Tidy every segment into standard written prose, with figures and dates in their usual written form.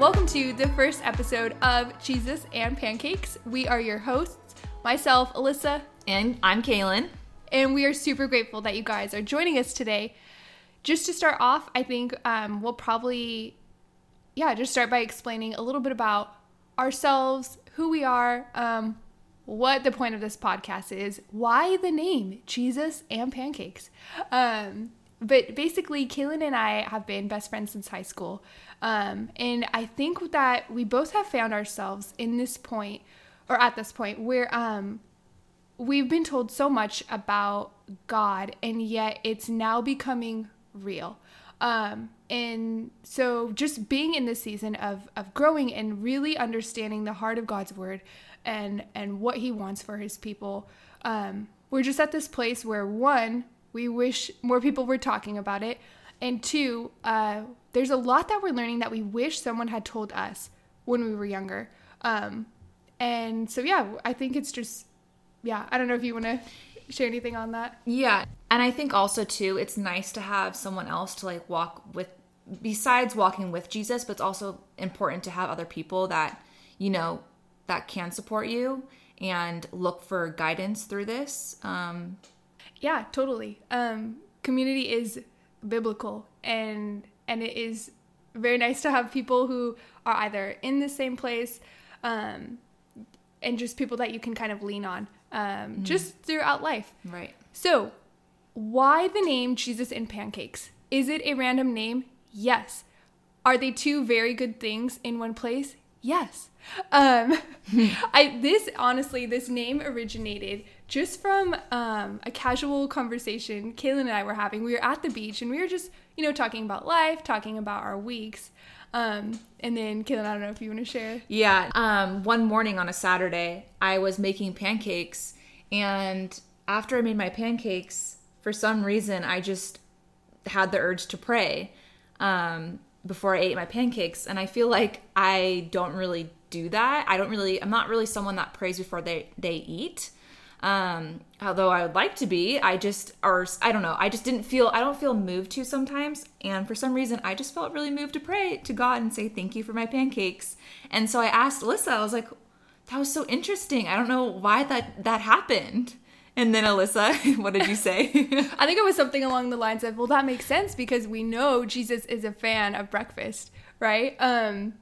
Welcome to the first episode of Jesus and Pancakes. We are your hosts, myself, Alyssa. And I'm Kaylin. And we are super grateful that you guys are joining us today. Just to start off, I think we'll probably, just start by explaining a little bit about ourselves, who we are, what the point of this podcast is, why the name Jesus and Pancakes. But basically, Kaylin and I have been best friends since high school, and I think that we both have found ourselves at this point, where we've been told so much about God, and yet it's now becoming real. And so just being in this season of growing and really understanding the heart of God's word and what he wants for his people, we're just at this place where, one, we wish more people were talking about it, and two, there's a lot that we're learning that we wish someone had told us when we were younger. And so, I think it's just, I don't know if you want to share anything on that. Yeah, and I think also, too, it's nice to have someone else to, like, walk with, besides walking with Jesus, but it's also important to have other people that, that can support you and look for guidance through this. Yeah, totally. Community is biblical, and it is very nice to have people who are either in the same place, and just people that you can kind of lean on, just throughout life. Right. So, why the name Jesus and Pancakes? Is it a random name? Yes. Are they two very good things in one place? Yes. This name originated just from a casual conversation Kaylin and I were having. We were at the beach and we were just, talking about life, talking about our weeks. And then Kaylin, I don't know if you want to share. Yeah. One morning on a Saturday, I was making pancakes, and after I made my pancakes, for some reason, I just had the urge to pray. Before I ate my pancakes, and I feel like I don't really do that. I'm not really someone that prays before they eat. Although I would like to be, I don't feel moved to sometimes. And for some reason, I just felt really moved to pray to God and say, thank you for my pancakes. And so I asked Alyssa, I was like, that was so interesting. I don't know why that happened. And then Alyssa, what did you say? I think it was something along the lines of, well, that makes sense because we know Jesus is a fan of breakfast, right? And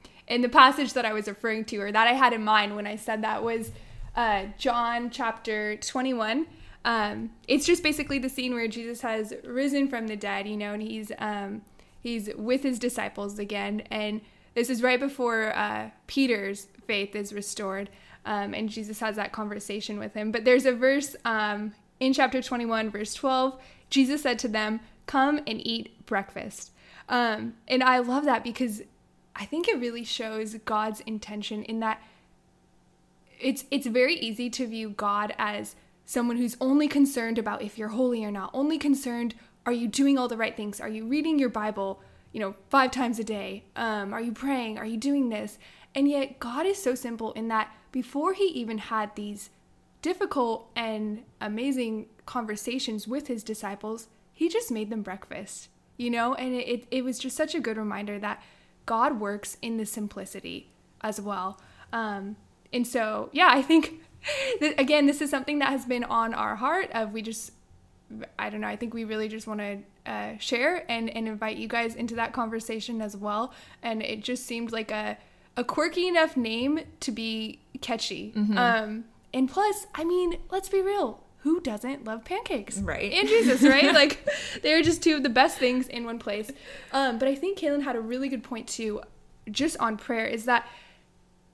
the passage that I was referring to, or that I had in mind when I said that, was John chapter 21. It's just basically the scene where Jesus has risen from the dead, and he's with his disciples again. And this is right before Peter's faith is restored. And Jesus has that conversation with him. But there's a verse in chapter 21, verse 12. Jesus said to them, come and eat breakfast. And I love that because I think it really shows God's intention in that it's very easy to view God as someone who's only concerned about if you're holy or not, only concerned, are you doing all the right things? Are you reading your Bible, 5 times a day? Are you praying? Are you doing this? And yet God is so simple in that before he even had these difficult and amazing conversations with his disciples, he just made them breakfast, and it was just such a good reminder that God works in the simplicity as well. And so, I think, again, this is something that has been on our heart of I think we really just want to share and invite you guys into that conversation as well. And it just seemed like a quirky enough name to be catchy. Mm-hmm. And plus, let's be real. Who doesn't love pancakes? Right. And Jesus, right? Like, they're just two of the best things in one place. But I think Kaylin had a really good point, too, just on prayer, is that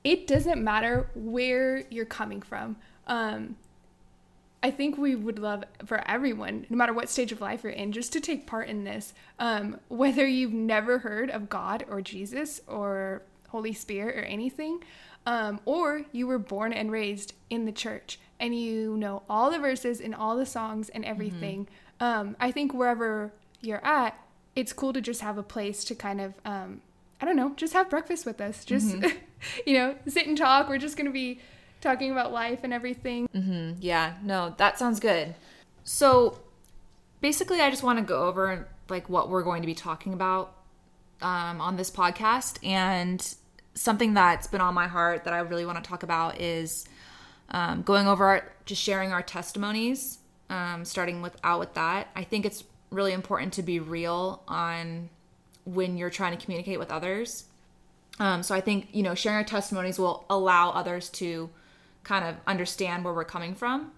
it doesn't matter where you're coming from. I think we would love for everyone, no matter what stage of life you're in, just to take part in this. Whether you've never heard of God or Jesus or Holy Spirit or anything, or you were born and raised in the church and you know all the verses and all the songs and everything. Mm-hmm. I think wherever you're at, it's cool to just have a place to kind of, just have breakfast with us. Just, mm-hmm. Sit and talk. We're just going to be talking about life and everything. Mm-hmm. Yeah, no, that sounds good. So basically, I just want to go over like what we're going to be talking about on this podcast. And something that's been on my heart that I really want to talk about is going over just sharing our testimonies, starting with that. I think it's really important to be real on when you're trying to communicate with others. So I think, sharing our testimonies will allow others to kind of understand where we're coming from,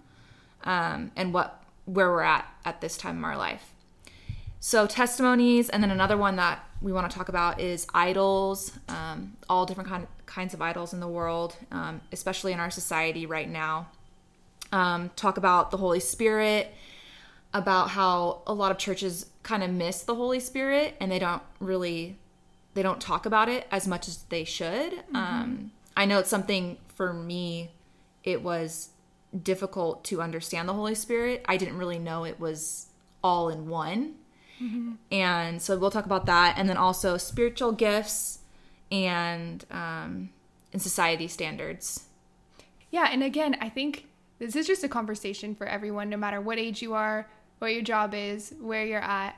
and where we're at this time in our life. So testimonies, and then another one that we want to talk about is idols, all different kinds of idols in the world, especially in our society right now. Talk about the Holy Spirit, about how a lot of churches kind of miss the Holy Spirit, and they don't talk about it as much as they should. Mm-hmm. I know it's something for me, it was difficult to understand the Holy Spirit. I didn't really know it was all in one. Mm-hmm. And so we'll talk about that. And then also spiritual gifts and society standards. Yeah. And again, I think this is just a conversation for everyone, no matter what age you are, what your job is, where you're at.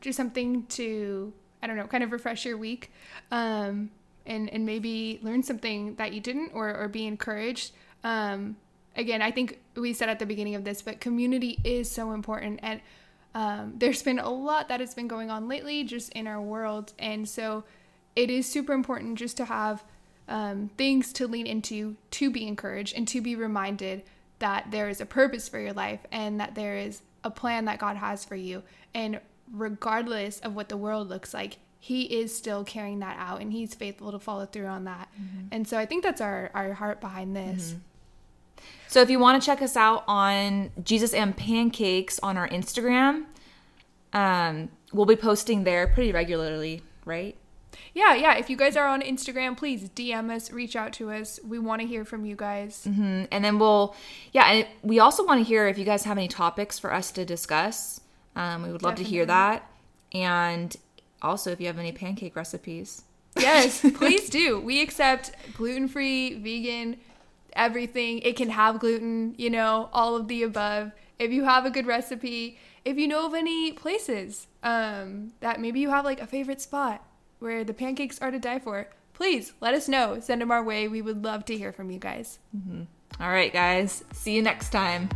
Just something to, kind of refresh your week, and maybe learn something that you didn't, or be encouraged. Again, I think we said at the beginning of this, but community is so important. And there's been a lot that has been going on lately just in our world. And so it is super important just to have things to lean into, to be encouraged, and to be reminded that there is a purpose for your life and that there is a plan that God has for you. And regardless of what the world looks like, He is still carrying that out, and He's faithful to follow through on that. Mm-hmm. And so I think that's our heart behind this. Mm-hmm. So if you want to check us out on Jesus and Pancakes on our Instagram, we'll be posting there pretty regularly, right? Yeah. If you guys are on Instagram, please DM us, reach out to us. We want to hear from you guys. Mm-hmm. And then we also want to hear if you guys have any topics for us to discuss. We would love to hear that. And also if you have any pancake recipes. Yes, please do. We accept gluten-free, vegan, everything. It can have gluten, all of the above. If you have a good recipe, if you know of any places that maybe you have like a favorite spot where the pancakes are to die for, please let us know. Send them our way. We would love to hear from you guys. Mm-hmm. All right, guys. See you next time.